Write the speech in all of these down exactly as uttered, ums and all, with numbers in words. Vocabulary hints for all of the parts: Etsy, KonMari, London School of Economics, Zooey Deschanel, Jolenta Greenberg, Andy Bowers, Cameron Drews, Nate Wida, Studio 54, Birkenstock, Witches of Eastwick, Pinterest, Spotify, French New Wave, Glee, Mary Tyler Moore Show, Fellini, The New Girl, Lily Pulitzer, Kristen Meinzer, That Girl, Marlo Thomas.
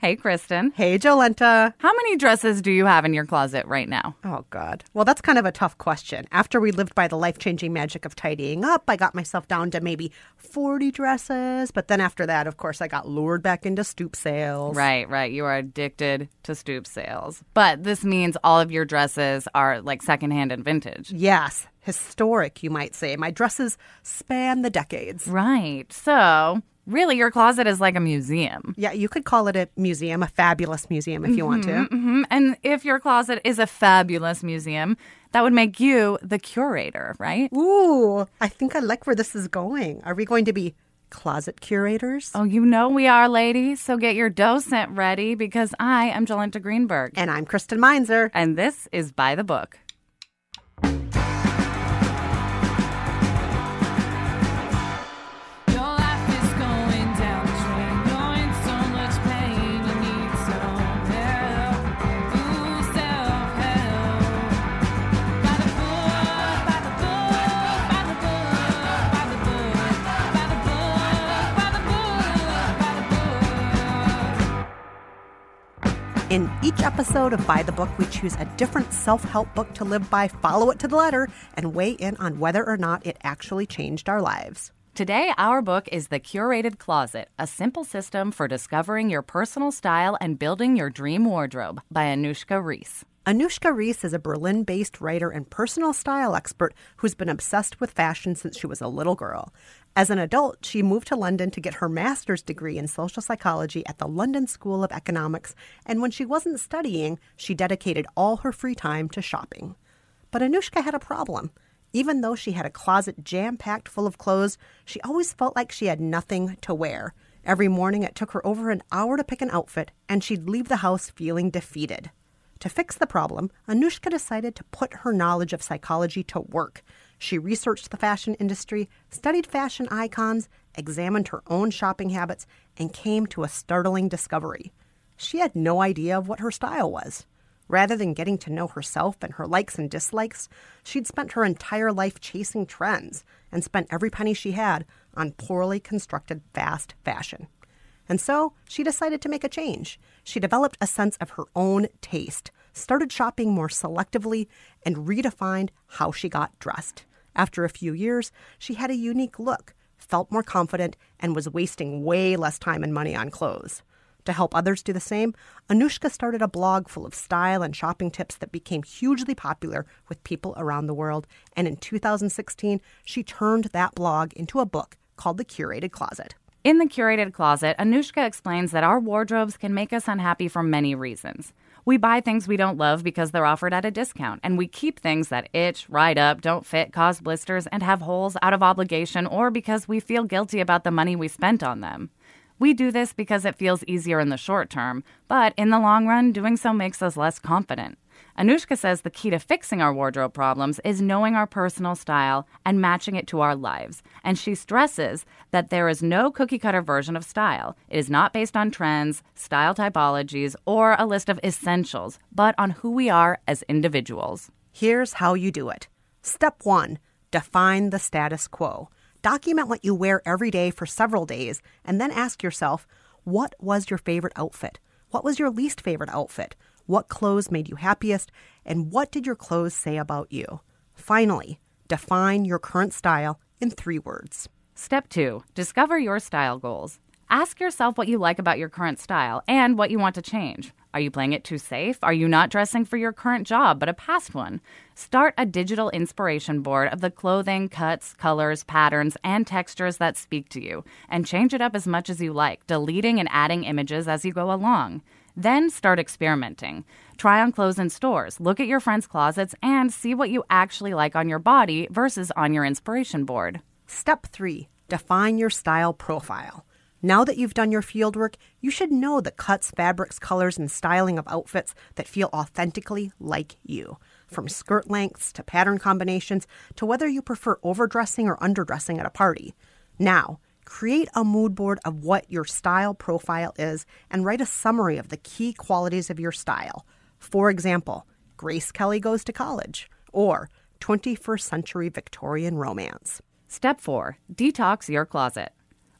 Hey, Kristen. Hey, Jolenta. How many dresses do you have in your closet right now? Oh, God. Well, that's kind of a tough question. After we lived by the life-changing magic of tidying up, I got myself down to maybe forty dresses. But then after that, of course, I got lured back into stoop sales. Right, right. You are addicted to stoop sales. But this means all of your dresses are like secondhand and vintage. Yes. Historic, you might say. My dresses span the decades. Right. So really, your closet is like a museum. Yeah, you could call it a museum, a fabulous museum if you mm-hmm, want to. Mm-hmm. And if your closet is a fabulous museum, that would make you the curator, right? Ooh, I think I like where this is going. Are we going to be closet curators? Oh, you know we are, ladies. So get your docent ready, because I am Jolenta Greenberg. And I'm Kristen Meinzer. And this is By the Book. In each episode of By the Book, we choose a different self-help book to live by, follow it to the letter, and weigh in on whether or not it actually changed our lives. Today, our book is The Curated Closet, a simple system for discovering your personal style and building your dream wardrobe by Anushka Rees. Anushka Rees is a Berlin-based writer and personal style expert who's been obsessed with fashion since she was a little girl. As an adult, she moved to London to get her master's degree in social psychology at the London School of Economics, and when she wasn't studying, she dedicated all her free time to shopping. But Anushka had a problem. Even though she had a closet jam-packed full of clothes, she always felt like she had nothing to wear. Every morning, it took her over an hour to pick an outfit, and she'd leave the house feeling defeated. To fix the problem, Anushka decided to put her knowledge of psychology to work. She researched the fashion industry, studied fashion icons, examined her own shopping habits, and came to a startling discovery. She had no idea of what her style was. Rather than getting to know herself and her likes and dislikes, she'd spent her entire life chasing trends and spent every penny she had on poorly constructed fast fashion. And so she decided to make a change. She developed a sense of her own taste, started shopping more selectively, and redefined how she got dressed. After a few years, she had a unique look, felt more confident, and was wasting way less time and money on clothes. To help others do the same, Anushka started a blog full of style and shopping tips that became hugely popular with people around the world. And in two thousand sixteen, she turned that blog into a book called The Curated Closet. In The Curated Closet, Anushka explains that our wardrobes can make us unhappy for many reasons. We buy things we don't love because they're offered at a discount, and we keep things that itch, ride up, don't fit, cause blisters, and have holes out of obligation or because we feel guilty about the money we spent on them. We do this because it feels easier in the short term, but in the long run, doing so makes us less confident. Anushka says the key to fixing our wardrobe problems is knowing our personal style and matching it to our lives. And she stresses that there is no cookie-cutter version of style. It is not based on trends, style typologies, or a list of essentials, but on who we are as individuals. Here's how you do it. Step one, define the status quo. Document what you wear every day for several days, and then ask yourself, what was your favorite outfit? What was your least favorite outfit? What clothes made you happiest, and what did your clothes say about you? Finally, define your current style in three words. Step two, discover your style goals. Ask yourself what you like about your current style and what you want to change. Are you playing it too safe? Are you not dressing for your current job, but a past one? Start a digital inspiration board of the clothing, cuts, colors, patterns, and textures that speak to you, and change it up as much as you like, deleting and adding images as you go along. Then start experimenting. Try on clothes in stores, look at your friends' closets, and see what you actually like on your body versus on your inspiration board. Step three, define your style profile. Now that you've done your fieldwork, you should know the cuts, fabrics, colors, and styling of outfits that feel authentically like you. From skirt lengths to pattern combinations to whether you prefer overdressing or underdressing at a party. Now, create a mood board of what your style profile is and write a summary of the key qualities of your style. For example, Grace Kelly Goes to College or twenty-first century Victorian Romance. Step four, detox your closet.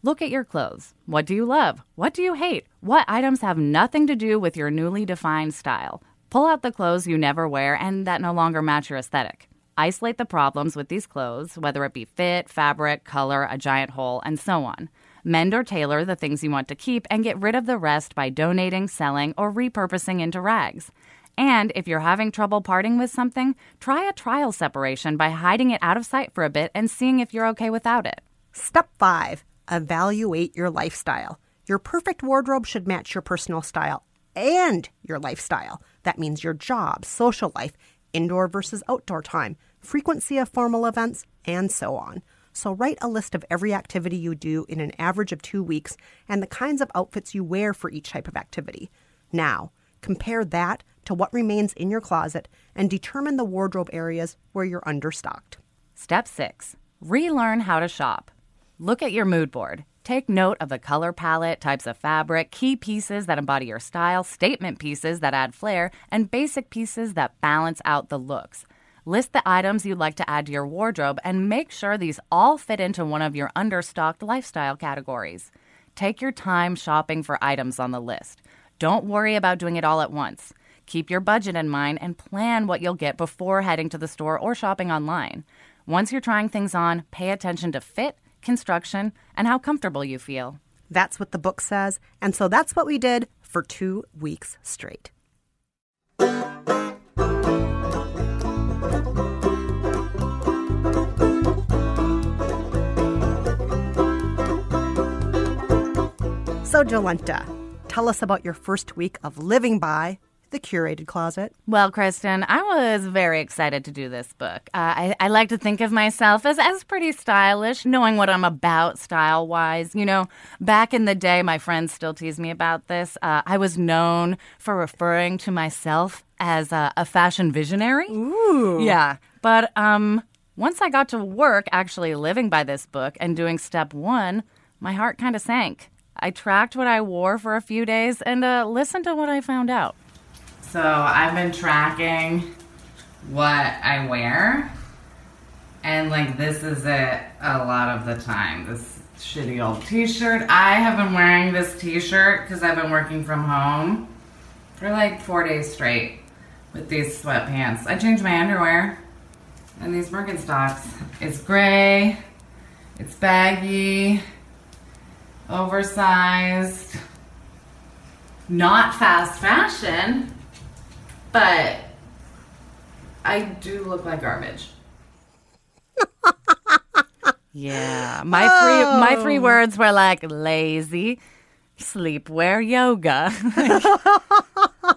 Look at your clothes. What do you love? What do you hate? What items have nothing to do with your newly defined style? Pull out the clothes you never wear and that no longer match your aesthetic. Isolate the problems with these clothes, whether it be fit, fabric, color, a giant hole, and so on. Mend or tailor the things you want to keep and get rid of the rest by donating, selling, or repurposing into rags. And if you're having trouble parting with something, try a trial separation by hiding it out of sight for a bit and seeing if you're okay without it. Step five, evaluate your lifestyle. Your perfect wardrobe should match your personal style and your lifestyle. That means your job, social life, indoor versus outdoor time, frequency of formal events, and so on. So write a list of every activity you do in an average of two weeks and the kinds of outfits you wear for each type of activity. Now, compare that to what remains in your closet and determine the wardrobe areas where you're understocked. Step six, relearn how to shop. Look at your mood board. Take note of the color palette, types of fabric, key pieces that embody your style, statement pieces that add flair, and basic pieces that balance out the looks. List the items you'd like to add to your wardrobe and make sure these all fit into one of your understocked lifestyle categories. Take your time shopping for items on the list. Don't worry about doing it all at once. Keep your budget in mind and plan what you'll get before heading to the store or shopping online. Once you're trying things on, pay attention to fit, construction, and how comfortable you feel. That's what the book says, and so that's what we did for two weeks straight. So, Jolenta, tell us about your first week of living by The Curated Closet. Well, Kristen, I was very excited to do this book. Uh, I, I like to think of myself as, as pretty stylish, knowing what I'm about style-wise. You know, back in the day, my friends still tease me about this. Uh, I was known for referring to myself as a, a fashion visionary. Ooh. Yeah. But um, once I got to work actually living by this book and doing step one, my heart kind of sank. I tracked what I wore for a few days and uh, listened to what I found out. So I've been tracking what I wear, and like this is it a lot of the time. This shitty old t-shirt. I have been wearing this t-shirt because I've been working from home for like four days straight with these sweatpants. I changed my underwear and these Birkenstocks. It's gray, it's baggy, oversized, not fast fashion. But I do look like garbage. Yeah. My oh. three my three words were like lazy, sleepwear, yoga.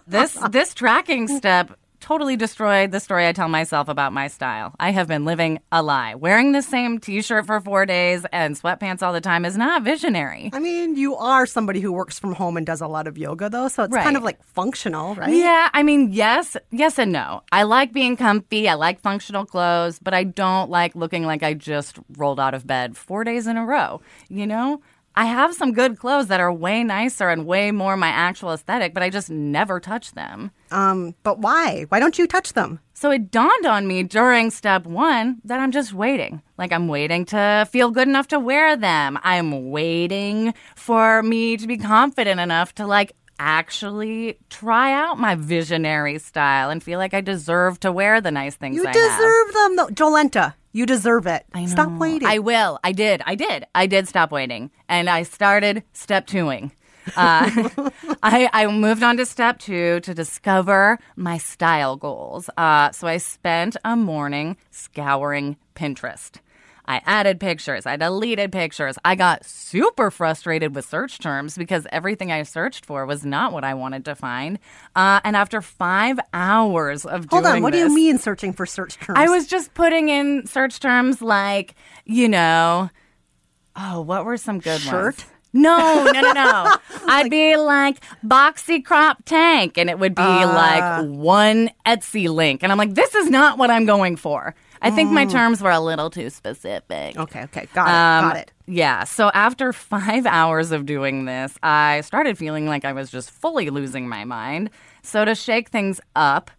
This this tracking step totally destroyed the story I tell myself about my style. I have been living a lie. Wearing the same t-shirt for four days and sweatpants all the time is not visionary. I mean, you are somebody who works from home and does a lot of yoga, though, so it's right. kind of like functional, right? Yeah, I mean, yes, yes and no. I like being comfy. I like functional clothes, but I don't like looking like I just rolled out of bed four days in a row, you know? I have some good clothes that are way nicer and way more my actual aesthetic, but I just never touch them. Um, but why? Why don't you touch them? So it dawned on me during step one that I'm just waiting. Like, I'm waiting to feel good enough to wear them. I'm waiting for me to be confident enough to, like, actually try out my visionary style and feel like I deserve to wear the nice things you I have. You deserve them, though. Jolenta. You deserve it. I know. Stop waiting. I will. I did. I did. I did stop waiting. And I started step two-ing. Uh, I, I moved on to step two to discover my style goals. Uh, so I spent a morning scouring Pinterest. I added pictures. I deleted pictures. I got super frustrated with search terms because everything I searched for was not what I wanted to find. Uh, and after five hours of doing this... Hold on. What do you mean searching for search terms? I was just putting in search terms like, you know... Oh, what were some good Shirt? ones? No, no, no, no. I'd be like, boxy crop tank. And it would be uh, like one Etsy link. And I'm like, this is not what I'm going for. I think my terms were a little too specific. Okay, okay. Got it. Um, got it. Yeah. So after five hours of doing this, I started feeling like I was just fully losing my mind. So to shake things up,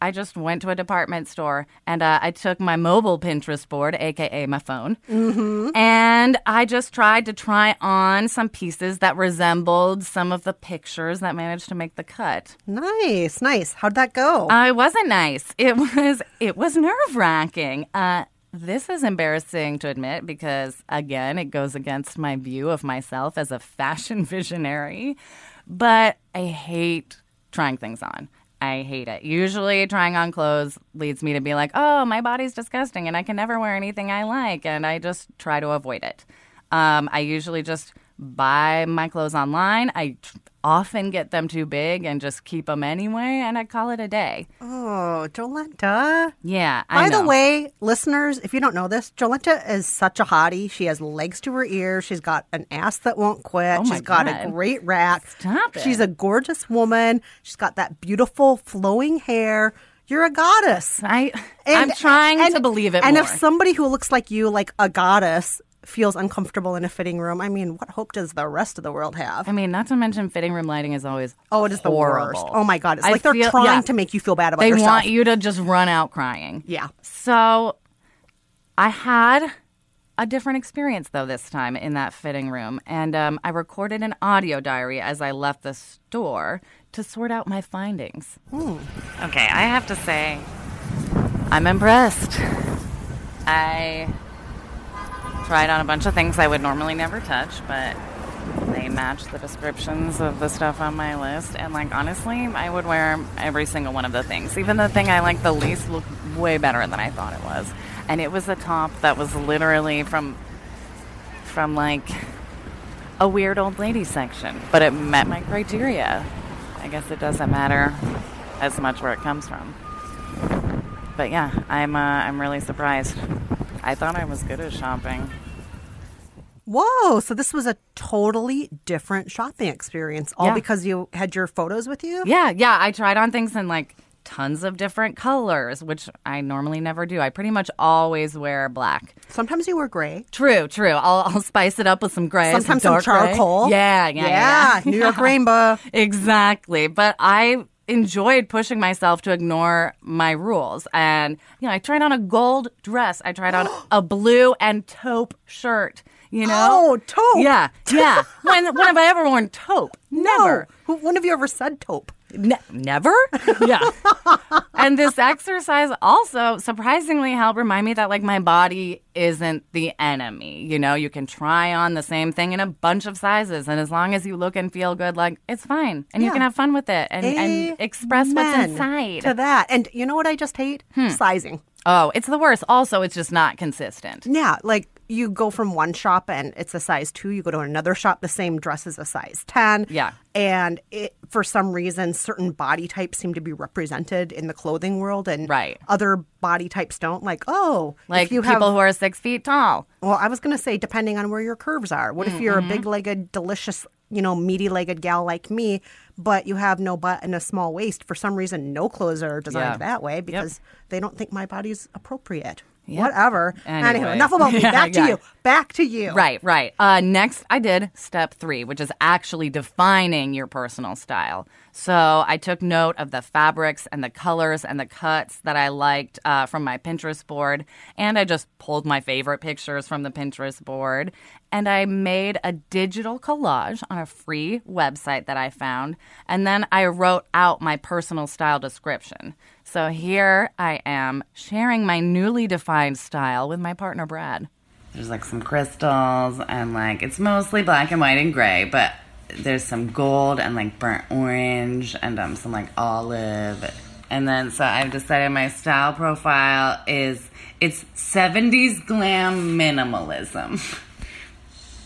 I just went to a department store and uh, I took my mobile Pinterest board, a k a my phone, mm-hmm. and I just tried to try on some pieces that resembled some of the pictures that managed to make the cut. Nice, nice. How'd that go? Uh, it wasn't nice. It was, it was nerve-wracking. Uh, this is embarrassing to admit because, again, it goes against my view of myself as a fashion visionary, but I hate trying things on. I hate it. Usually trying on clothes leads me to be like, oh, my body's disgusting and I can never wear anything I like. And I just try to avoid it. Um, I usually just buy my clothes online. I tr- often get them too big and just keep them anyway. And I call it a day. Oh, Jolenta. Yeah, I By know. the way, listeners, if you don't know this, Jolenta is such a hottie. She has legs to her ears. She's got an ass that won't quit. Oh my She's God. got a great rack. Stop it. She's a gorgeous woman. She's got that beautiful flowing hair. You're a goddess. I, and, I'm trying and, to and, believe it and more. And if somebody who looks like you, like a goddess... feels uncomfortable in a fitting room, I mean, what hope does the rest of the world have? I mean, not to mention fitting room lighting is always Oh, it is horrible. the worst. Oh, my God. It's I like they're feel, trying yeah. to make you feel bad about they yourself. They want you to just run out crying. Yeah. So I had a different experience, though, this time in that fitting room. And um, I recorded an audio diary as I left the store to sort out my findings. Hmm. Okay, I have to say, I'm impressed. I... tried on a bunch of things I would normally never touch, but they matched the descriptions of the stuff on my list. And, like, honestly, I would wear every single one of the things. Even the thing I liked the least looked way better than I thought it was. And it was a top that was literally from, from like, a weird old lady section. But it met my criteria. I guess it doesn't matter as much where it comes from. But, yeah, I'm uh, I'm really surprised. I thought I was good at shopping. Whoa, so this was a totally different shopping experience, all yeah. because you had your photos with you? Yeah, yeah. I tried on things in, like, tons of different colors, which I normally never do. I pretty much always wear black. Sometimes you wear gray. True, true. I'll, I'll spice it up with some gray. Sometimes some, dark some charcoal. Gray. Yeah, yeah, yeah. Yeah, New York yeah. rainbow. Exactly. But I... enjoyed pushing myself to ignore my rules. And, you know, I tried on a gold dress. I tried on a blue and taupe shirt, you know? Oh, taupe. Yeah, yeah. When, when have I ever worn taupe? Never. No. When have you ever said taupe? Ne- never? Yeah. And this exercise also surprisingly helped remind me that, like, my body isn't the enemy. You know, you can try on the same thing in a bunch of sizes. And as long as you look and feel good, like, it's fine. And yeah. you can have fun with it and, and express what's inside. To that. And you know what I just hate? Hmm. Sizing. Oh, it's the worst. Also, it's just not consistent. Yeah, like you go from one shop and it's a size two. You go to another shop, the same dress is a size ten. Yeah. And it, for some reason, certain body types seem to be represented in the clothing world and right. other body types don't. Like, oh. Like if you people have, who are six feet tall. Well, I was going to say, depending on where your curves are. What mm-hmm. if you're a big-legged, delicious, you know, meaty-legged gal like me, but you have no butt and a small waist? For some reason, no clothes are designed yeah. that way because yep. they don't think my body's appropriate. Yep. Whatever. Anyway. anyway, enough about me. Back yeah, to you. Back to you. Right, right. Uh, next, I did step three, which is actually defining your personal style. So I took note of the fabrics and the colors and the cuts that I liked uh, from my Pinterest board. And I just pulled my favorite pictures from the Pinterest board. And I made a digital collage on a free website that I found. And then I wrote out my personal style description. So here I am sharing my newly defined style with my partner, Brad. There's like some crystals and like it's mostly black and white and gray, but there's some gold and like burnt orange and um, some like olive. And then so I've decided my style profile is it's seventies glam minimalism.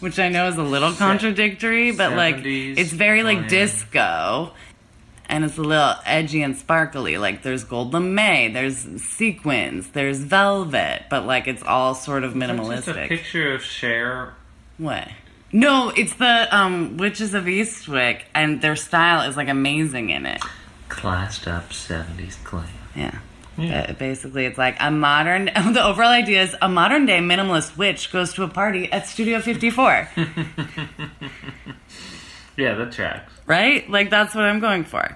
Which I know is a little contradictory, but like it's very like disco. And it's a little edgy and sparkly. Like, there's gold lame, there's sequins, there's velvet. But, like, it's all sort of minimalistic. Is that just a picture of Cher? What? No, it's the um, Witches of Eastwick. And their style is, like, amazing in it. Classed up seventies glam. Yeah. yeah. But basically, it's like a modern... The overall idea is a modern-day minimalist witch goes to a party at Studio fifty-four. Yeah, that tracks. Right? Like, that's what I'm going for.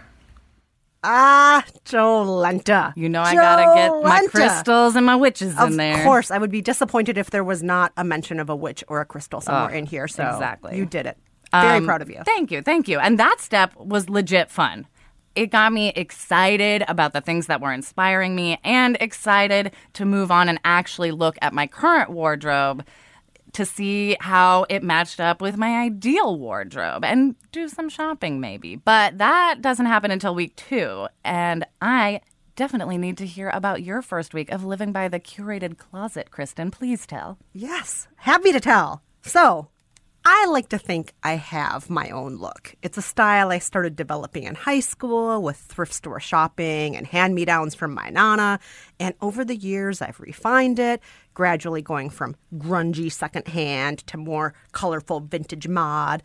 Ah, Jolenta. You know I gotta get my crystals and my witches in there. Of course. I would be disappointed if there was not a mention of a witch or a crystal somewhere oh, in here. So exactly. You did it. Very um, proud of you. Thank you. Thank you. And that step was legit fun. It got me excited about the things that were inspiring me and excited to move on and actually look at my current wardrobe to see how it matched up with my ideal wardrobe and do some shopping maybe. But that doesn't happen until week two. And I definitely need to hear about your first week of living by the curated closet, Kristen. Please tell. Yes, happy to tell. So I like to think I have my own look. It's a style I started developing in high school with thrift store shopping and hand-me-downs from my nana. And over the years, I've refined it, gradually going from grungy secondhand to more colorful vintage mod.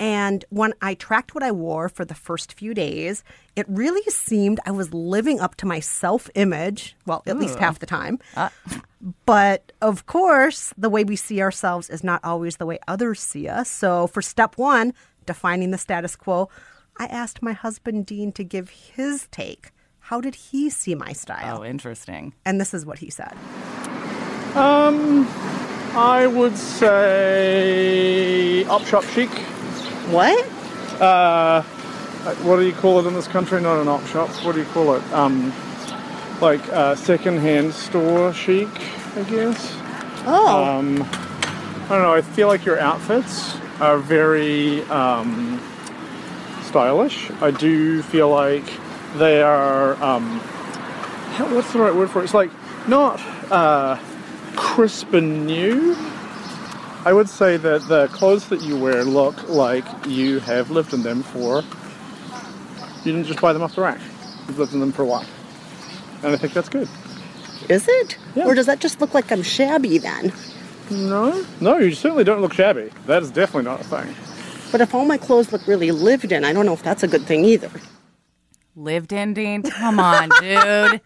And when I tracked what I wore for the first few days, it really seemed I was living up to my self-image, well, at Ooh. least half the time. Uh. But, of course, the way we see ourselves is not always the way others see us. So for step one, defining the status quo, I asked my husband, Dean, to give his take. How did he see my style? Oh, interesting. And this is what he said. Um, I would say up shop chic. What? Uh, what do you call it in this country? Not an op shop. What do you call it? Um, like uh, second-hand store chic, I guess. Oh. Um, I don't know. I feel like your outfits are very um, stylish. I do feel like they are. Um, what's the right word for it? It's like not uh, crisp and new. I would say that the clothes that you wear look like you have lived in them for... You didn't just buy them off the rack. You've lived in them for a while. And I think that's good. Is it? Yeah. Or does that just look like I'm shabby then? No. No, you certainly don't look shabby. That is definitely not a thing. But if all my clothes look really lived in, I don't know if that's a good thing either. Lived in, Dean? Come on, dude.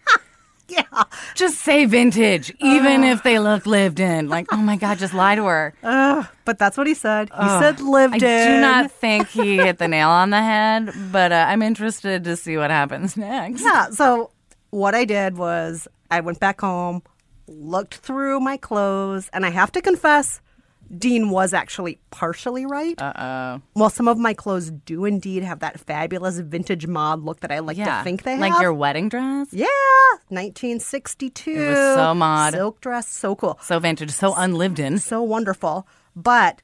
Yeah. Just say vintage, even uh, if they look lived in. Like, oh my God, just lie to her. Uh, but that's what he said. He uh, said lived in. I do not think he hit the nail on the head, but uh, I'm interested to see what happens next. Yeah, so what I did was I went back home, looked through my clothes, and I have to confess, Dean was actually partially right. Uh-oh. Well, some of my clothes do indeed have that fabulous vintage mod look that I like yeah. to think they like have. Like your wedding dress? Yeah. nineteen sixty-two. It was so mod. Silk dress. So cool. So vintage. So unlived in. So wonderful. But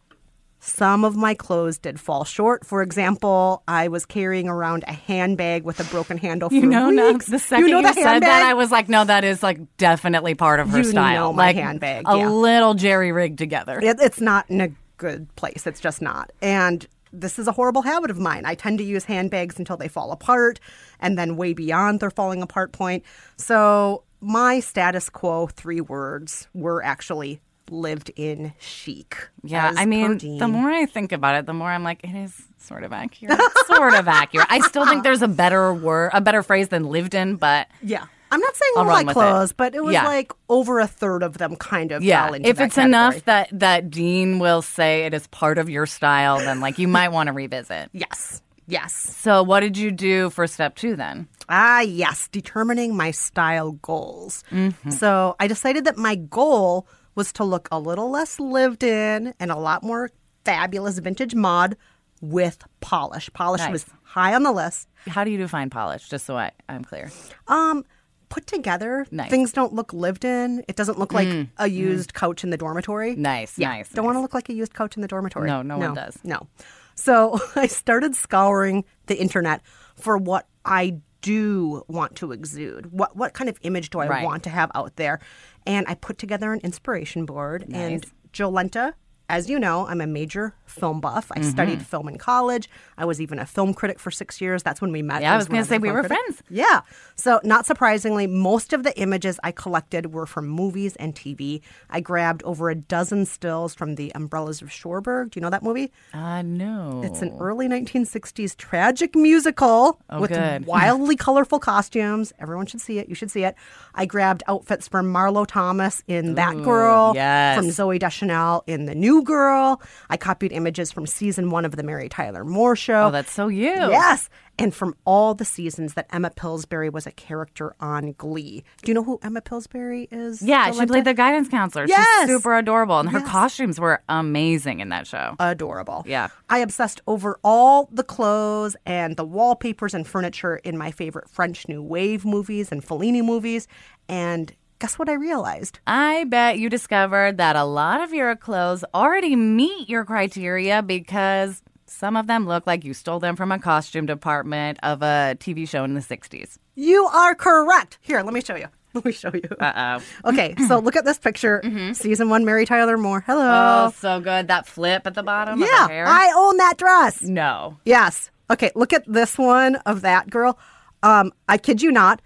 Some of my clothes did fall short. For example, I was carrying around a handbag with a broken handle for you know, weeks. No, the second you, know you the said handbag? That, I was like, no, that is like definitely part of her you style. You know my like, handbag, yeah. A little jerry-rigged together. It, it's not in a good place. It's just not. And this is a horrible habit of mine. I tend to use handbags until they fall apart and then way beyond their falling apart point. So my status quo three words were actually lived in chic. Yeah, I mean, the more I think about it, the more I'm like, it is sort of accurate. sort of accurate. I still think there's a better word, a better phrase than lived in, but yeah. I'm not saying all my clothes, it. But it was yeah. like over a third of them kind of yeah. fell into if that it's category. Enough that, that Dean will say it is part of your style, then like you might want to revisit. Yes. Yes. So what did you do for step two then? Ah, yes. Determining my style goals. Mm-hmm. So I decided that my goal was to look a little less lived in and a lot more fabulous vintage mod with polish. Polish nice. Was high on the list. How do you define polish? Just so I, I'm clear. Um... Put together. Nice. Things don't look lived in. It doesn't look like mm. a used mm. couch in the dormitory. Nice, yeah. nice. Don't nice. want to look like a used couch in the dormitory. No, no, no one does. No. So I started scouring the internet for what I do want to exude. What what kind of image do I right. want to have out there? And I put together an inspiration board. Nice. And Jolenta, as you know, I'm a major film buff. I mm-hmm. studied film in college. I was even a film critic for six years. That's when we met. Yeah, I was, was going to say we were critic. friends. Yeah. So not surprisingly, most of the images I collected were from movies and T V. I grabbed over a dozen stills from The Umbrellas of Cherbourg. Do you know that movie? Uh, no. It's an early nineteen sixties tragic musical oh, with good. wildly colorful costumes. Everyone should see it. You should see it. I grabbed outfits from Marlo Thomas in Ooh, That Girl, yes. from Zooey Deschanel in The New Girl. I copied images from season one of the Mary Tyler Moore Show. Oh, that's so you. Yes. And from all the seasons that Emma Pillsbury was a character on Glee. Do you know who Emma Pillsbury is? Yeah, Jolenta? She played the guidance counselor. Yes. She's super adorable. And her yes. costumes were amazing in that show. Adorable. Yeah. I obsessed over all the clothes and the wallpapers and furniture in my favorite French New Wave movies and Fellini movies. And guess what I realized? I bet you discovered that a lot of your clothes already meet your criteria because some of them look like you stole them from a costume department of a T V show in the sixties. You are correct. Here, let me show you. Let me show you. Uh-oh. Okay, so look at this picture. Mm-hmm. Season one, Mary Tyler Moore. Hello. Oh, so good. That flip at the bottom yeah, of her hair. Yeah, I own that dress. No. Yes. Okay, look at this one of That Girl. Um, I kid you not.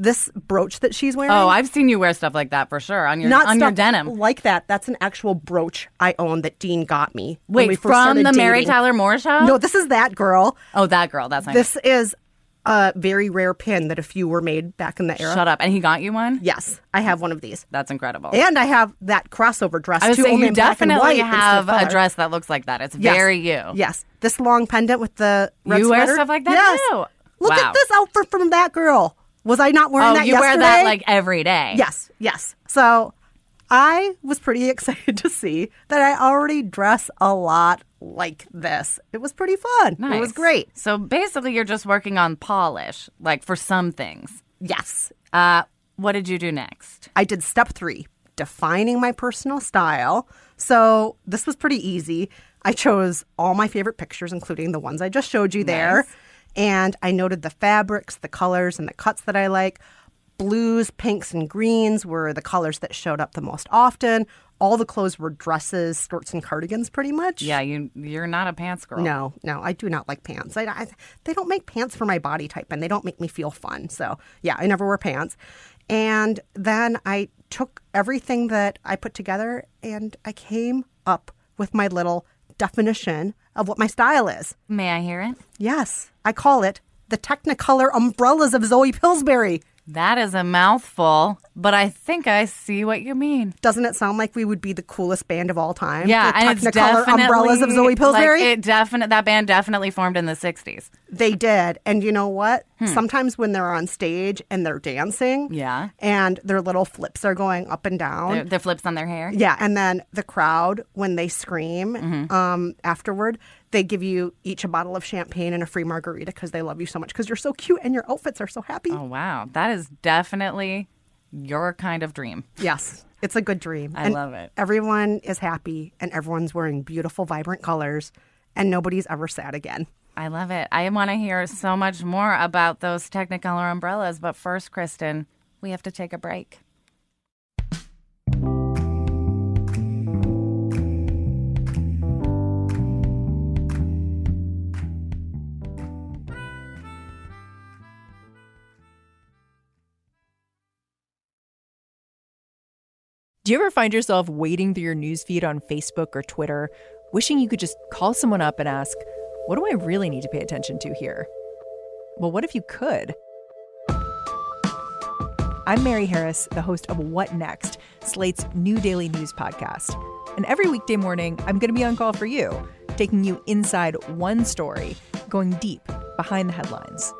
This brooch that she's wearing. Oh, I've seen you wear stuff like that for sure on your Not on your denim. Like that. That's an actual brooch I own that Dean got me. Wait, when we first from the dating. Mary Tyler Moore Show? No, this is That Girl. Oh, That Girl. That's my This name. Is a very rare pin that a few were made back in the era. Shut up. And he got you one? Yes, I have one of these. That's incredible. And I have that crossover dress. I was too, saying you definitely have a dress that looks like that. It's yes. very you. Yes. This long pendant with the red You sweater. Wear stuff like that yes. too? Look wow. at this outfit from That Girl. Was I not wearing oh, that yesterday? Oh, you wear that like every day. Yes, yes. So I was pretty excited to see that I already dress a lot like this. It was pretty fun. Nice. It was great. So basically you're just working on polish, like for some things. Yes. Uh, what did you do next? I did step three, defining my personal style. So this was pretty easy. I chose all my favorite pictures, including the ones I just showed you there. Nice. And I noted the fabrics, the colors, and the cuts that I like. Blues, pinks, and greens were the colors that showed up the most often. All the clothes were dresses, skirts, and cardigans, pretty much. Yeah, you, you're not a pants girl. No, no, I do not like pants. I, I, they don't make pants for my body type, and they don't make me feel fun. So, yeah, I never wear pants. And then I took everything that I put together, and I came up with my little definition of what my style is. May I hear it? Yes. I call it the Technicolor Umbrellas of Zoe Pillsbury. That is a mouthful, but I think I see what you mean. Doesn't it sound like we would be the coolest band of all time? Yeah, the and Technicolor it's Umbrellas of Zoe Pillsbury. Like it definite that band definitely formed in the sixties. They did, and you know what? Hmm. Sometimes when they're on stage and they're dancing, yeah, and their little flips are going up and down, their, their flips on their hair, yeah, and then the crowd when they scream mm-hmm. um, afterward. They give you each a bottle of champagne and a free margarita because they love you so much because you're so cute and your outfits are so happy. Oh, wow. That is definitely your kind of dream. Yes. It's a good dream. I and love it. Everyone is happy and everyone's wearing beautiful, vibrant colors and nobody's ever sad again. I love it. I want to hear so much more about those Technicolor umbrellas. But first, Kristen, we have to take a break. Do you ever find yourself wading through your newsfeed on Facebook or Twitter, wishing you could just call someone up and ask, what do I really need to pay attention to here? Well, what if you could? I'm Mary Harris, the host of What Next, Slate's new daily news podcast. And every weekday morning, I'm going to be on call for you, taking you inside one story, going deep behind the headlines.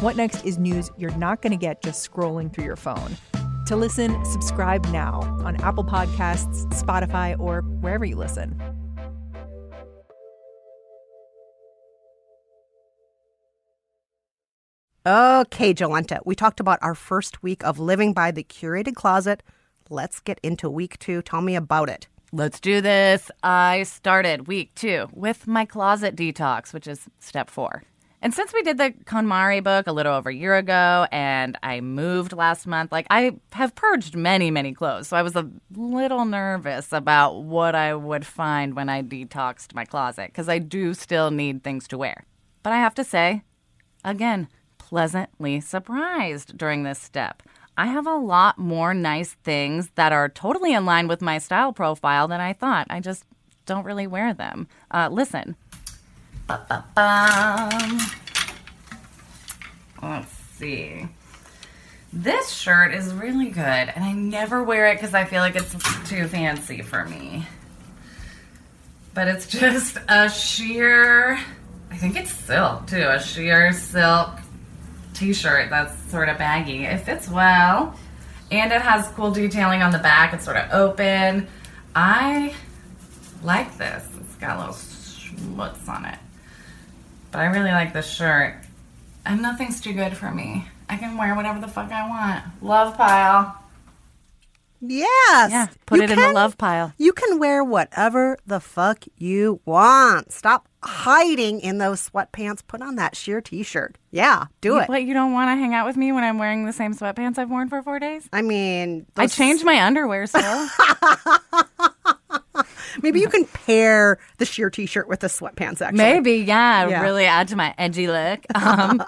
What Next is news you're not going to get just scrolling through your phone. To listen, subscribe now on Apple Podcasts, Spotify, or wherever you listen. Okay, Jolenta, we talked about our first week of living by the curated closet. Let's get into week two. Tell me about it. Let's do this. I started week two with my closet detox, which is step four. And since we did the KonMari book a little over a year ago and I moved last month, like I have purged many, many clothes. So I was a little nervous about what I would find when I detoxed my closet because I do still need things to wear. But I have to say, again, pleasantly surprised during this step. I have a lot more nice things that are totally in line with my style profile than I thought. I just don't really wear them. Uh, listen. Ba-ba-bum. Let's see. This shirt is really good, and I never wear it because I feel like it's too fancy for me. But it's just a sheer, I think it's silk too, a sheer silk t-shirt that's sort of baggy. It fits well, and it has cool detailing on the back. It's sort of open. I like this. It's got a little schmutz on it. But I really like this shirt. And nothing's too good for me. I can wear whatever the fuck I want. Love pile. Yes. Yeah, put you it can, in the love pile. You can wear whatever the fuck you want. Stop hiding in those sweatpants. Put on that sheer t-shirt. Yeah, do you, it. What, you don't want to hang out with me when I'm wearing the same sweatpants I've worn for four days? I mean... Those... I changed my underwear still. Maybe you can pair the sheer t-shirt with the sweatpants, actually. Maybe, yeah. yeah. Really add to my edgy look. Um,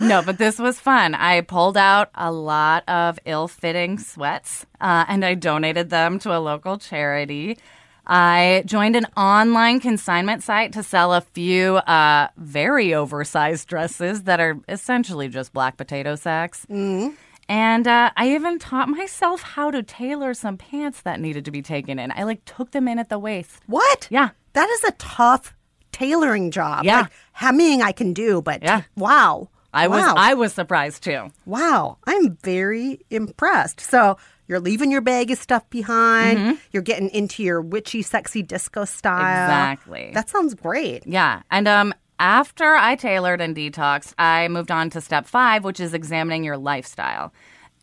no, but this was fun. I pulled out a lot of ill-fitting sweats, uh, and I donated them to a local charity. I joined an online consignment site to sell a few uh, very oversized dresses that are essentially just black potato sacks. Mm-hmm. And uh, I even taught myself how to tailor some pants that needed to be taken in. I, like, took them in at the waist. What? Yeah. That is a tough tailoring job. Yeah. Like, hemming I can do, but yeah. t- wow. I wow. was I was surprised, too. Wow. I'm very impressed. So you're leaving your bag of stuff behind. Mm-hmm. You're getting into your witchy, sexy disco style. Exactly. That sounds great. Yeah. And, um... after I tailored and detoxed, I moved on to step five, which is examining your lifestyle.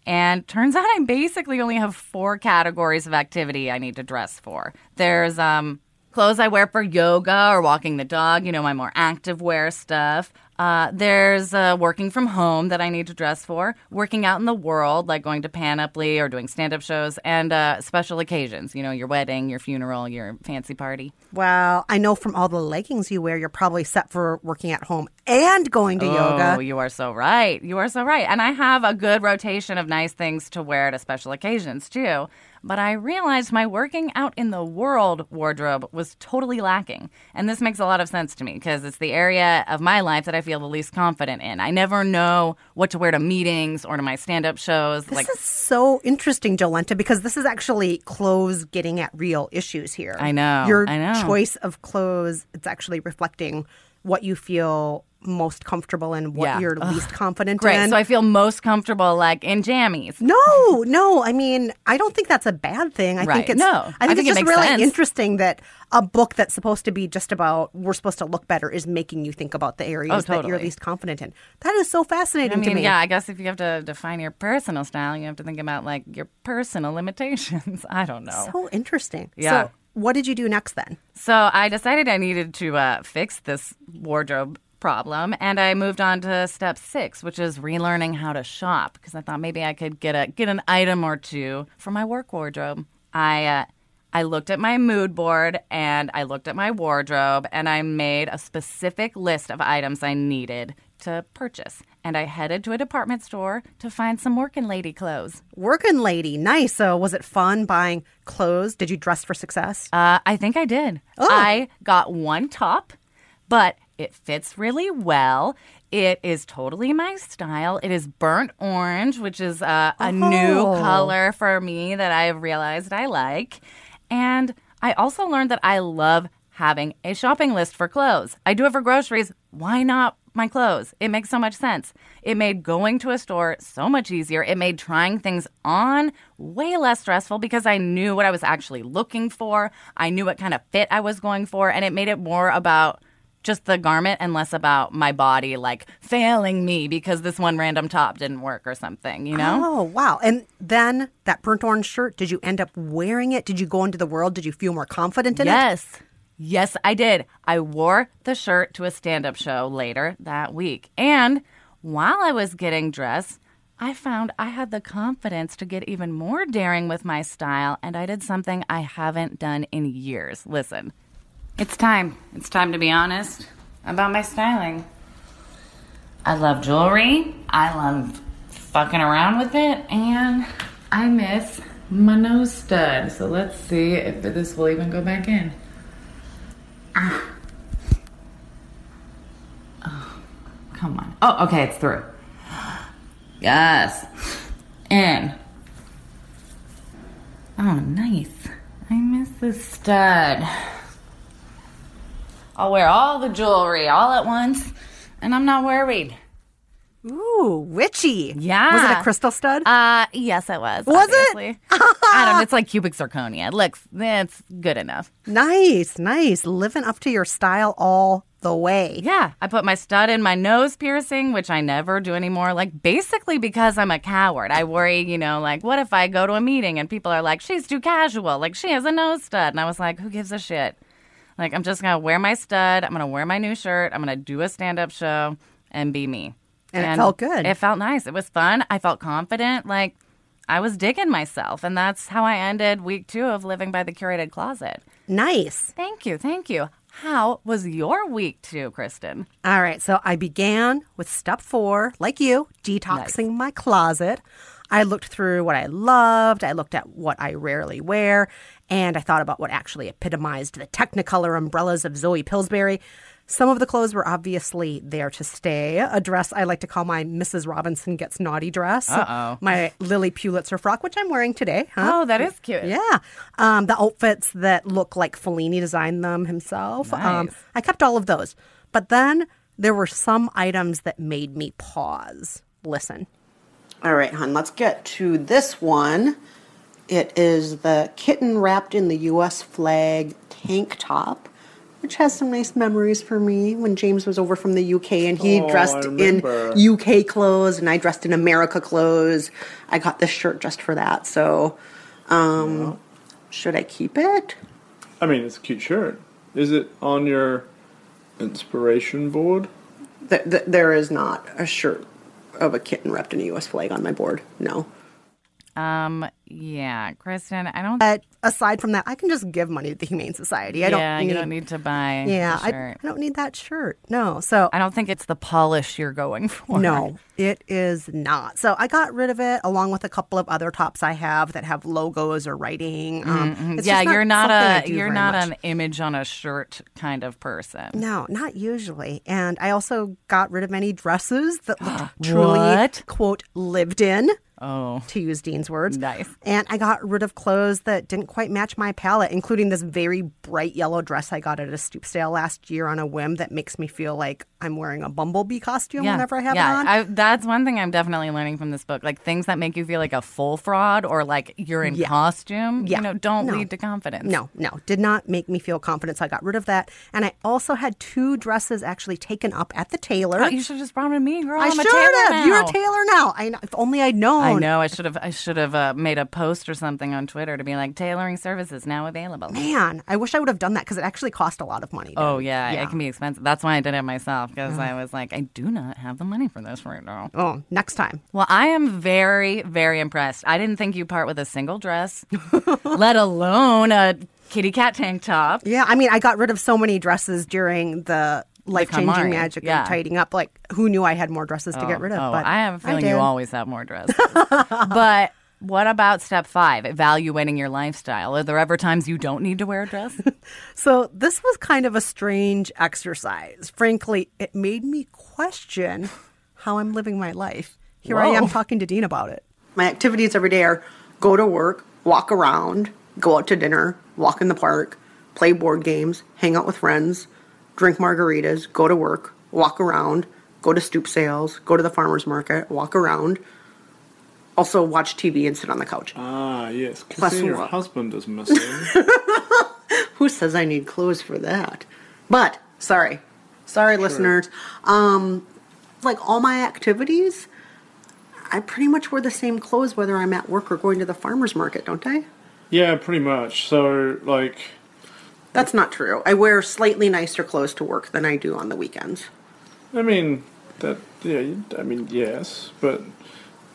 And turns out I basically only have four categories of activity I need to dress for. There's um, clothes I wear for yoga or walking the dog, you know, my more active wear stuff. Uh, there's uh, working from home that I need to dress for, working out in the world, like going to Panoply or doing stand-up shows, and uh, special occasions, you know, your wedding, your funeral, your fancy party. Well, I know from all the leggings you wear, you're probably set for working at home and going to oh, yoga. Oh, you are so right. You are so right. And I have a good rotation of nice things to wear to special occasions, too. But I realized my working out in the world wardrobe was totally lacking. And this makes a lot of sense to me because it's the area of my life that I feel the least confident in. I never know what to wear to meetings or to my stand-up shows. This like, is so interesting, Jolenta, because this is actually clothes getting at real issues here. I know. Your I know. choice of clothes, it's actually reflecting what you feel most comfortable in, what yeah. you're Ugh. least confident Great. in. So I feel most comfortable like in jammies. No, no. I mean, I don't think that's a bad thing. I right. think it's no. I think, I think it's it just really sense. interesting that a book that's supposed to be just about we're supposed to look better is making you think about the areas oh, totally. that you're least confident in. That is so fascinating I mean, to me. Yeah, I guess if you have to define your personal style, you have to think about like your personal limitations. I don't know. So interesting. Yeah. So, what did you do next then? So I decided I needed to uh, fix this wardrobe problem, and I moved on to step six, which is relearning how to shop, because I thought maybe I could get a get an item or two for my work wardrobe. I uh, I looked at my mood board and I looked at my wardrobe, and I made a specific list of items I needed to purchase. And I headed to a department store to find some working lady clothes. Working lady, nice. So was it fun buying clothes? Did you dress for success? Uh, I think I did. Oh. I got one top, but it fits really well. It is totally my style. It is burnt orange, which is uh, a oh. new color for me that I've realized I like. And I also learned that I love having a shopping list for clothes. I do it for groceries. Why not my clothes? It makes so much sense. It made going to a store so much easier. It made trying things on way less stressful because I knew what I was actually looking for. I knew what kind of fit I was going for, and it made it more about just the garment and less about my body, like, failing me because this one random top didn't work or something, you know? Oh, wow. And then that burnt orange shirt, did you end up wearing it? Did you go into the world? Did you feel more confident in yes. it? Yes. Yes, I did. I wore the shirt to a stand-up show later that week. And while I was getting dressed, I found I had the confidence to get even more daring with my style, and I did something I haven't done in years. Listen. It's time. It's time to be honest about my styling. I love jewelry. I love fucking around with it. And I miss my nose stud. So let's see if this will even go back in. Ah. Oh, come on. Oh, okay, it's through. Yes. In. Oh, nice. I miss this stud. I'll wear all the jewelry all at once, and I'm not worried. Ooh, witchy. Yeah. Was it a crystal stud? Uh, yes, it was. Was obviously. it? I don't know. It's like cubic zirconia. It looks, it's good enough. Nice, nice. Living up to your style all the way. Yeah. I put my stud in my nose piercing, which I never do anymore, like basically because I'm a coward. I worry, you know, like what if I go to a meeting and people are like, she's too casual, like she has a nose stud. And I was like, who gives a shit? Like, I'm just going to wear my stud. I'm going to wear my new shirt. I'm going to do a stand-up show and be me. And, and it felt good. It felt nice. It was fun. I felt confident. Like, I was digging myself. And that's how I ended week two of Living by the Curated Closet. Nice. Thank you. Thank you. How was your week two, Kristen? All right. So I began with step four, like you, detoxing nice. my closet. I looked through what I loved. I looked at what I rarely wear. And I thought about what actually epitomized the Technicolor Umbrellas of Zoe Pillsbury. Some of the clothes were obviously there to stay. A dress I like to call my Missus Robinson Gets Naughty dress. Uh-oh. My Lily Pulitzer frock, which I'm wearing today. Huh? Oh, that is cute. Yeah. Um, the outfits that look like Fellini designed them himself. Nice. Um, I kept all of those. But then there were some items that made me pause. Listen. All right, hon, let's get to this one. It is the kitten wrapped in the U S flag tank top, which has some nice memories for me when James was over from the U K and he oh, dressed in U K clothes and I dressed in America clothes. I got this shirt just for that. So um, yeah. should I keep it? I mean, it's a cute shirt. Is it on your inspiration board? Th- th- there is not a shirt of a kitten wrapped in a U S flag on my board. No. Um. Yeah, Kristen, I don't... But aside from that, I can just give money to the Humane Society. I yeah, don't need... you don't need to buy yeah, a shirt. I, I don't need that shirt, no. So I don't think it's the polish you're going for. No, it is not. So I got rid of it along with a couple of other tops I have that have logos or writing. Um, mm-hmm. it's yeah, just not you're not, a, you're not an image on a shirt kind of person. No, not usually. And I also got rid of many dresses that looked truly, what? quote, lived in. Oh. To use Dean's words. Nice. And I got rid of clothes that didn't quite match my palette, including this very bright yellow dress I got at a stoop sale last year on a whim that makes me feel like I'm wearing a bumblebee costume yeah. whenever I have yeah. it on. I, that's one thing I'm definitely learning from this book. Like, things that make you feel like a full fraud or like you're in yeah. costume, yeah. you know, don't no. lead to confidence. No, no. Did not make me feel confident, so I got rid of that. And I also had two dresses actually taken up at the tailor. Oh, you should have just brought them to me, girl. I I'm should a have. Now. You're a tailor now. I, if only I'd known. I know. I should have I should have uh, made a post or something on Twitter to be like, tailoring services now available. Man, I wish I would have done that because it actually cost a lot of money. Oh, yeah, yeah. It can be expensive. That's why I did it myself because mm. I was like, I do not have the money for this right now. Oh, next time. Well, I am very, very impressed. I didn't think you'd part with a single dress, let alone a kitty cat tank top. Yeah, I mean, I got rid of so many dresses during the... life-changing magic yeah. and tidying up. Like, who knew I had more dresses oh, to get rid of? Oh, but I have a feeling you always have more dresses. But what about step five, evaluating your lifestyle? Are there ever times you don't need to wear a dress? So this was kind of a strange exercise. Frankly, it made me question how I'm living my life. Here Whoa. I am talking to Dean about it. My activities every day are go to work, walk around, go out to dinner, walk in the park, play board games, hang out with friends, drink margaritas, go to work, walk around, go to stoop sales, go to the farmer's market, walk around, also watch T V and sit on the couch. Ah, yes. Plus your what? Husband is missing. Who says I need clothes for that? But, sorry. Sorry, sure. listeners. Um, like all my activities, I pretty much wear the same clothes whether I'm at work or going to the farmer's market, don't I? Yeah, pretty much. So, like... That's not true. I wear slightly nicer clothes to work than I do on the weekends. I mean, that yeah. I mean, yes, but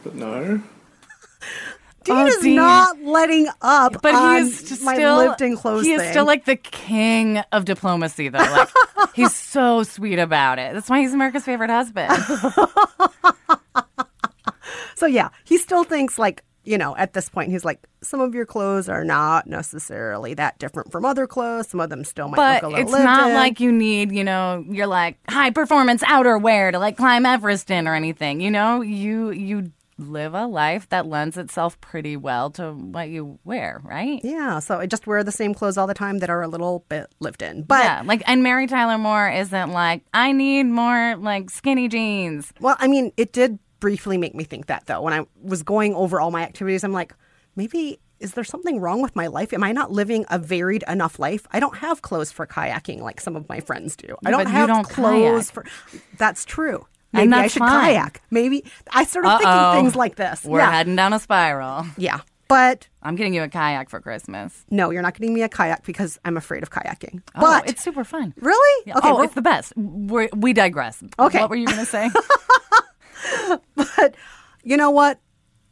but no. Dean oh, is Dean. Not letting up. But on he is my still lifting clothes. He is thing. Still like the king of diplomacy, though. Like, he's so sweet about it. That's why he's America's favorite husband. So yeah, he still thinks like. You know, at this point, he's like, some of your clothes are not necessarily that different from other clothes. Some of them still might but look a little But it's not in. Like you need, you know, you're like high-performance outerwear to, like, climb Everest in or anything. You know, you you live a life that lends itself pretty well to what you wear, right? Yeah, so I just wear the same clothes all the time that are a little bit lived in. But yeah, like, and Mary Tyler Moore isn't like, I need more, like, skinny jeans. Well, I mean, it did... briefly make me think that, though. When I was going over all my activities, I'm like, maybe, is there something wrong with my life? Am I not living a varied enough life? I don't have clothes for kayaking like some of my friends do. I don't but have don't clothes kayak. For... That's true. Maybe and that's I should fine. Kayak. Maybe... I started Uh-oh. Thinking things like this. We're yeah. heading down a spiral. Yeah. But... I'm getting you a kayak for Christmas. No, you're not getting me a kayak because I'm afraid of kayaking. Oh, but it's super fun. Really? Yeah. Okay, oh, we're... it's the best. We're, we digress. Okay. What were you going to say? But you know what?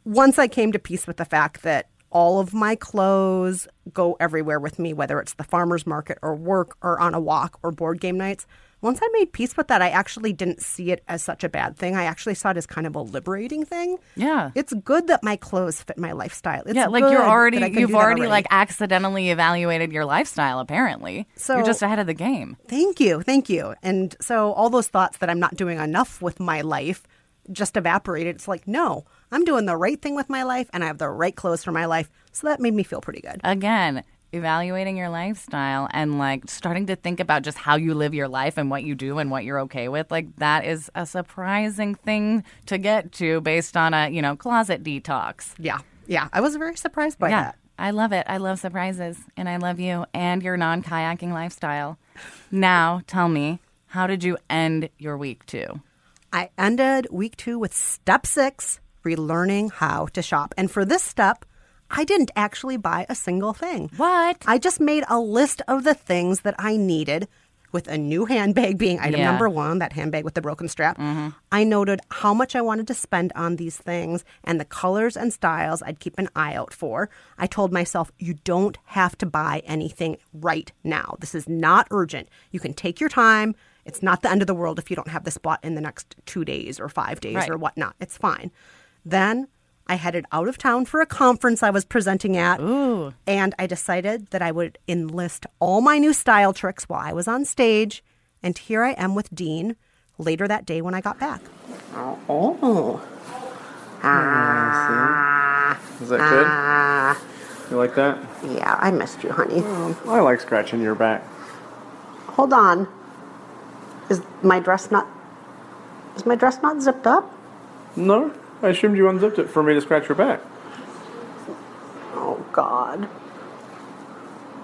Once I came to peace with the fact that all of my clothes go everywhere with me, whether it's the farmer's market or work or on a walk or board game nights, once I made peace with that, I actually didn't see it as such a bad thing. I actually saw it as kind of a liberating thing. Yeah. It's good that my clothes fit my lifestyle. It's yeah, like good you're already, you've already, already like accidentally evaluated your lifestyle, apparently. So, you're just ahead of the game. Thank you. Thank you. And so all those thoughts that I'm not doing enough with my life just evaporated. It's like, no, I'm doing the right thing with my life and I have the right clothes for my life. So that made me feel pretty good. Again, evaluating your lifestyle and like starting to think about just how you live your life and what you do and what you're okay with. Like that is a surprising thing to get to based on a, you know, closet detox. Yeah. Yeah. I was very surprised by yeah, that. I love it. I love surprises and I love you and your non-kayaking lifestyle. Now tell me, how did you end your week too? I ended week two with step six, relearning how to shop. And for this step, I didn't actually buy a single thing. What? I just made a list of the things that I needed, with a new handbag being item yeah. number one, that handbag with the broken strap. Mm-hmm. I noted how much I wanted to spend on these things and the colors and styles I'd keep an eye out for. I told myself, you don't have to buy anything right now. This is not urgent. You can take your time. It's not the end of the world if you don't have this bought in the next two days or five days right. or whatnot. It's fine. Then I headed out of town for a conference I was presenting at. Ooh. And I decided that I would enlist all my new style tricks while I was on stage. And here I am with Dean later that day when I got back. Oh. oh. Ah. Is that good? Ah. You like that? Yeah, I missed you, honey. Oh, I like scratching your back. Hold on. Is my dress not... Is my dress not zipped up? No. I assumed you unzipped it for me to scratch your back. Oh, God.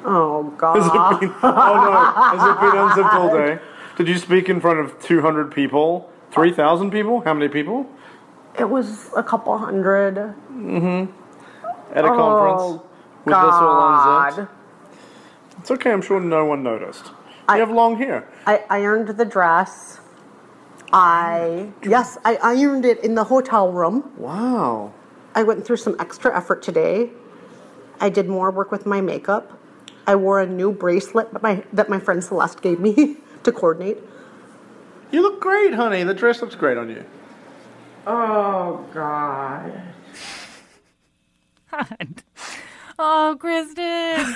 Oh, God. Has it been, oh, no. Has it been unzipped all day? Did you speak in front of two hundred people? three thousand people? How many people? It was a couple hundred. Mm-hmm. At a oh, conference. With God. This all unzipped. It's okay. I'm sure no one noticed. I, you have long hair. I ironed the dress. I... Yes, I ironed it in the hotel room. Wow. I went through some extra effort today. I did more work with my makeup. I wore a new bracelet that my, that my friend Celeste gave me to coordinate. You look great, honey. The dress looks great on you. Oh, God. God. Oh, Kristen.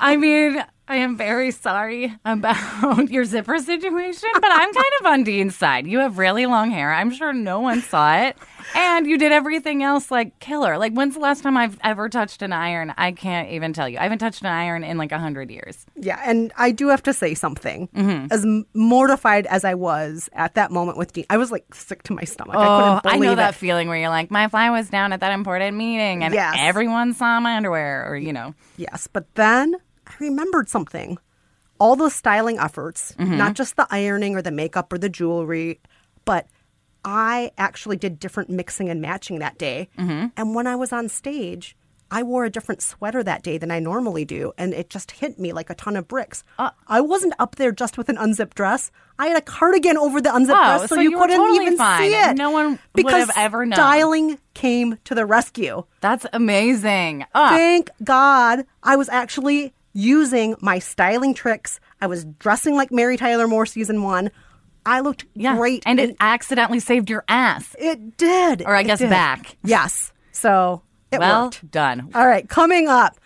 I mean... I am very sorry about your zipper situation, but I'm kind of on Dean's side. You have really long hair. I'm sure no one saw it. And you did everything else like killer. Like, when's the last time I've ever touched an iron? I can't even tell you. I haven't touched an iron in like one hundred years. Yeah, and I do have to say something. Mm-hmm. As mortified as I was at that moment with Dean, I was like sick to my stomach. Oh, I couldn't believe it. I know that feeling where you're like, my fly was down at that important meeting and yes. everyone saw my underwear or, you know. Yes, but then... I remembered something. All those styling efforts, mm-hmm. not just the ironing or the makeup or the jewelry, but I actually did different mixing and matching that day. Mm-hmm. And when I was on stage, I wore a different sweater that day than I normally do, and it just hit me like a ton of bricks. Uh, I wasn't up there just with an unzipped dress. I had a cardigan over the unzipped oh, dress, so, so you, you couldn't totally even fine. see it. No one would have ever known. Because styling came to the rescue. That's amazing. Uh. Thank God I was actually... using my styling tricks. I was dressing like Mary Tyler Moore season one. I looked yeah. great. And it, it accidentally saved your ass. It did. Or I it guess did. back. Yes. So it well worked. Well done. All right. Coming up,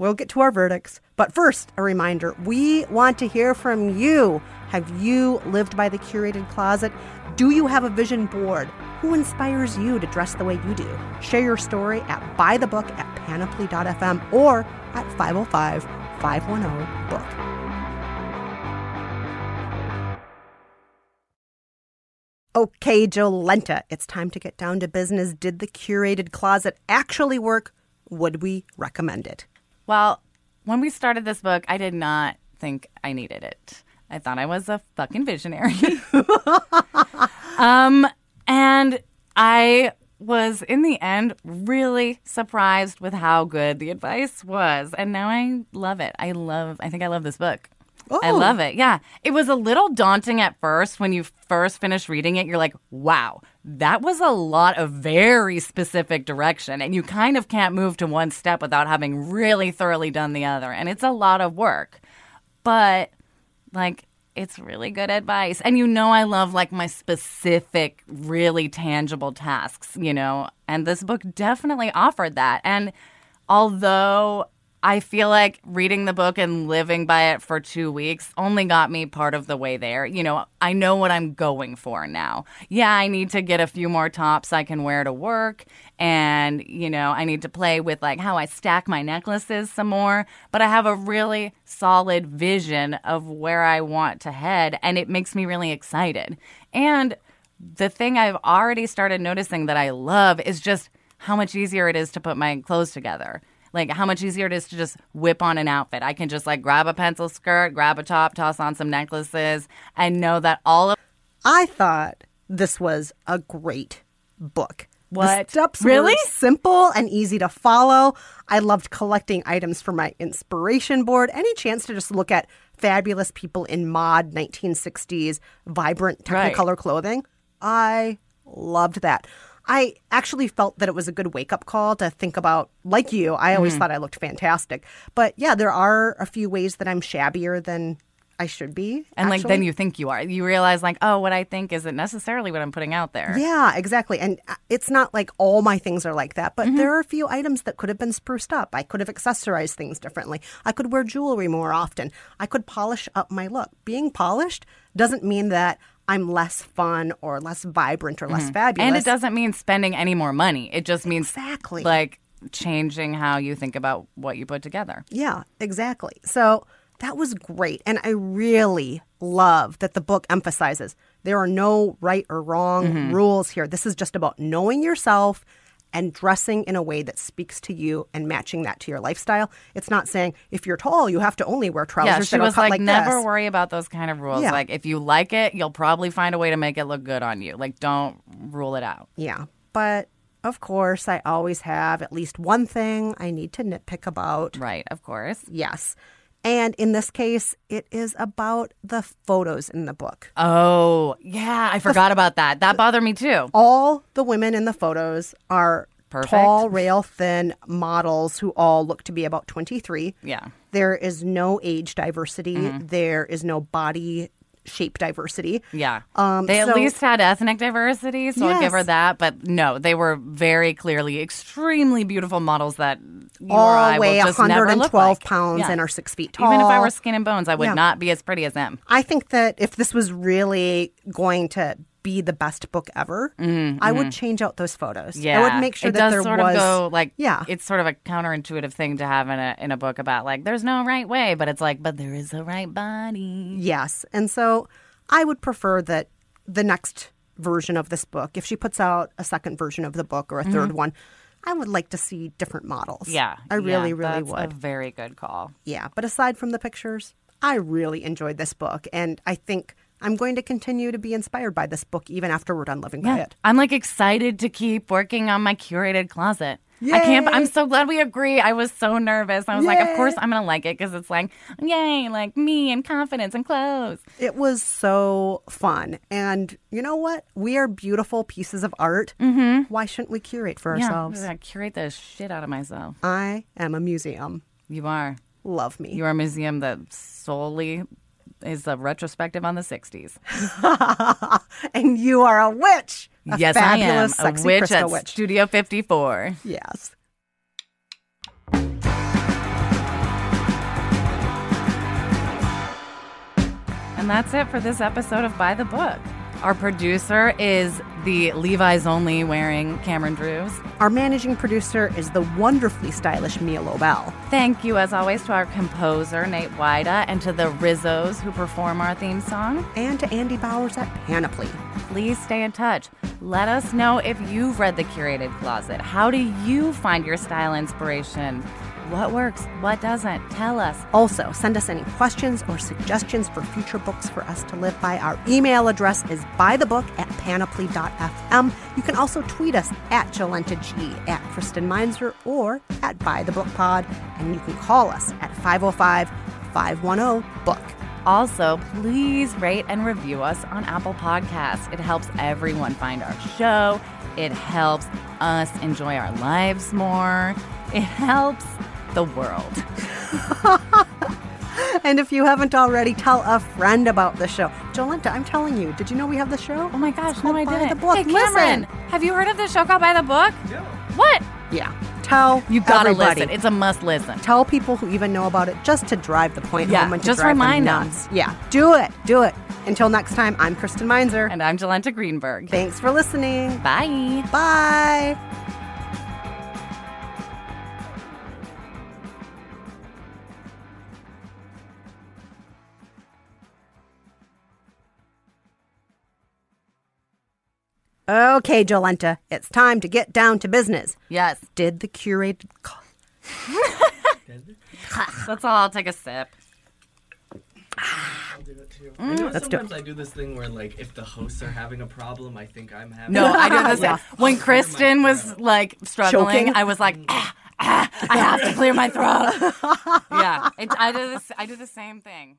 we'll get to our verdicts. But first, a reminder. We want to hear from you. Have you lived by the curated closet? Do you have a vision board? Who inspires you to dress the way you do? Share your story at buythebook at panoply dot f m or at five oh five five one zero book. Okay, Jolenta, it's time to get down to business. Did the curated closet actually work? Would we recommend it? Well, when we started this book, I did not think I needed it. I thought I was a fucking visionary. um, and I... was, in the end, really surprised with how good the advice was. And now I love it. I love, I think I love this book. Oh. I love it. Yeah. It was a little daunting at first. When you first finish reading it, you're like, wow, that was a lot of very specific direction. And you kind of can't move to one step without having really thoroughly done the other. And it's a lot of work. But, like... it's really good advice. And you know I love, like, my specific, really tangible tasks, you know. And this book definitely offered that. And although I feel like reading the book and living by it for two weeks only got me part of the way there, you know, I know what I'm going for now. Yeah, I need to get a few more tops I can wear to work. And, you know, I need to play with, like, how I stack my necklaces some more. But I have a really solid vision of where I want to head, and it makes me really excited. And the thing I've already started noticing that I love is just how much easier it is to put my clothes together. Like, how much easier it is to just whip on an outfit. I can just, like, grab a pencil skirt, grab a top, toss on some necklaces, and know that all of... I thought this was a great book. What? The steps really? were simple and easy to follow. I loved collecting items for my inspiration board. Any chance to just look at fabulous people in mod nineteen sixties, vibrant Technicolor right. clothing? I loved that. I actually felt that it was a good wake-up call to think about, like you, I always mm-hmm. thought I looked fantastic. But yeah, there are a few ways that I'm shabbier than I should be. And actually. like then you think you are. You realize like, oh, what I think isn't necessarily what I'm putting out there. Yeah, exactly. And it's not like all my things are like that. But mm-hmm. there are a few items that could have been spruced up. I could have accessorized things differently. I could wear jewelry more often. I could polish up my look. Being polished doesn't mean that I'm less fun or less vibrant or less mm-hmm. fabulous. And it doesn't mean spending any more money. It just means exactly. like changing how you think about what you put together. Yeah, exactly. So that was great. And I really love that the book emphasizes there are no right or wrong mm-hmm. rules here. This is just about knowing yourself and dressing in a way that speaks to you and matching that to your lifestyle. It's not saying if you're tall, you have to only wear trousers. Yeah, she that was cut like, like, never this. worry about those kind of rules. Yeah. Like, if you like it, you'll probably find a way to make it look good on you. Like, don't rule it out. Yeah, but of course, I always have at least one thing I need to nitpick about. Right, of course. Yes. And in this case, it is about the photos in the book. Oh, yeah. I forgot f- about that. That bothered me, too. All the women in the photos are Perfect. tall, rail, thin models who all look to be about twenty-three. Yeah. There is no age diversity. Mm-hmm. There is no body shape diversity. Yeah. Um, they at so, least had ethnic diversity, so yes. I'll give her that. But no, they were very clearly extremely beautiful models that you all or I weigh will just never look like. one hundred twelve pounds yeah. and are six feet tall. Even if I were skin and bones, I would yeah. not be as pretty as them. I think that if this was really going to be the best book ever, mm-hmm. I would change out those photos. Yeah. I would make sure it that there sort was... It does sort of go, like, yeah. it's sort of a counterintuitive thing to have in a in a book about, like, there's no right way, but it's like, but there is a right body. Yes. And so I would prefer that the next version of this book, if she puts out a second version of the book or a mm-hmm. third one, I would like to see different models. Yeah. I really, yeah, really that's would. That's a very good call. Yeah. But aside from the pictures, I really enjoyed this book. And I think I'm going to continue to be inspired by this book even after we're done living yeah. by it. I'm like excited to keep working on my curated closet. Yay. I can't. I'm so glad we agree. I was so nervous. I was yay. like, of course I'm going to like it because it's like, yay, like me and confidence and clothes. It was so fun. And you know what? We are beautiful pieces of art. Mm-hmm. Why shouldn't we curate for yeah, ourselves? I curate the shit out of myself. I am a museum. You are. Love me. You are a museum that solely is a retrospective on the sixties. And you are a witch. A yes, fabulous, I am. Sexy a witch crystal at witch. Studio fifty-four. Yes. And that's it for this episode of By the Book. Our producer is the Levi's only wearing Cameron Drews. Our managing producer is the wonderfully stylish Mia Lobel. Thank you, as always, to our composer, Nate Wida, and to the Rizzos who perform our theme song. And to Andy Bowers at Panoply. Please stay in touch. Let us know if you've read The Curated Closet. How do you find your style inspiration? What works? What doesn't? Tell us. Also, send us any questions or suggestions for future books for us to live by. Our email address is by the book at panoply dot f m. You can also tweet us at Jolenta G, at Kristen Meinzer, or at ByTheBookPod. And you can call us at five oh five, five one oh, book. Also, please rate and review us on Apple Podcasts. It helps everyone find our show. It helps us enjoy our lives more. It helps the world. And if you haven't already, tell a friend about the show. Jolenta, I'm telling you, did you know we have the show? Oh my gosh, no, I didn't. By the Book. Hey, Cameron, listen. Have you heard of the show called By the Book? No. What? Yeah. Tell you gotta everybody. Listen. It's a must listen. Tell people who even know about it just to drive the point yeah, home and to just drive remind them nuts. Them. Yeah. Do it. Do it. Until next time, I'm Kristen Meinzer. And I'm Jolenta Greenberg. Thanks for listening. Bye. Bye. Okay, Jolenta, it's time to get down to business. Yes. Did the curated... That's all. I'll take a sip. I'll do that too. Mm, I know sometimes I do this thing where, like, if the hosts are having a problem, I think I'm having a problem. No, I do this. Yeah. When Kristen was, like, struggling, choking? I was like, ah, ah, I have to clear my throat. Yeah, it, I do this. I do the same thing.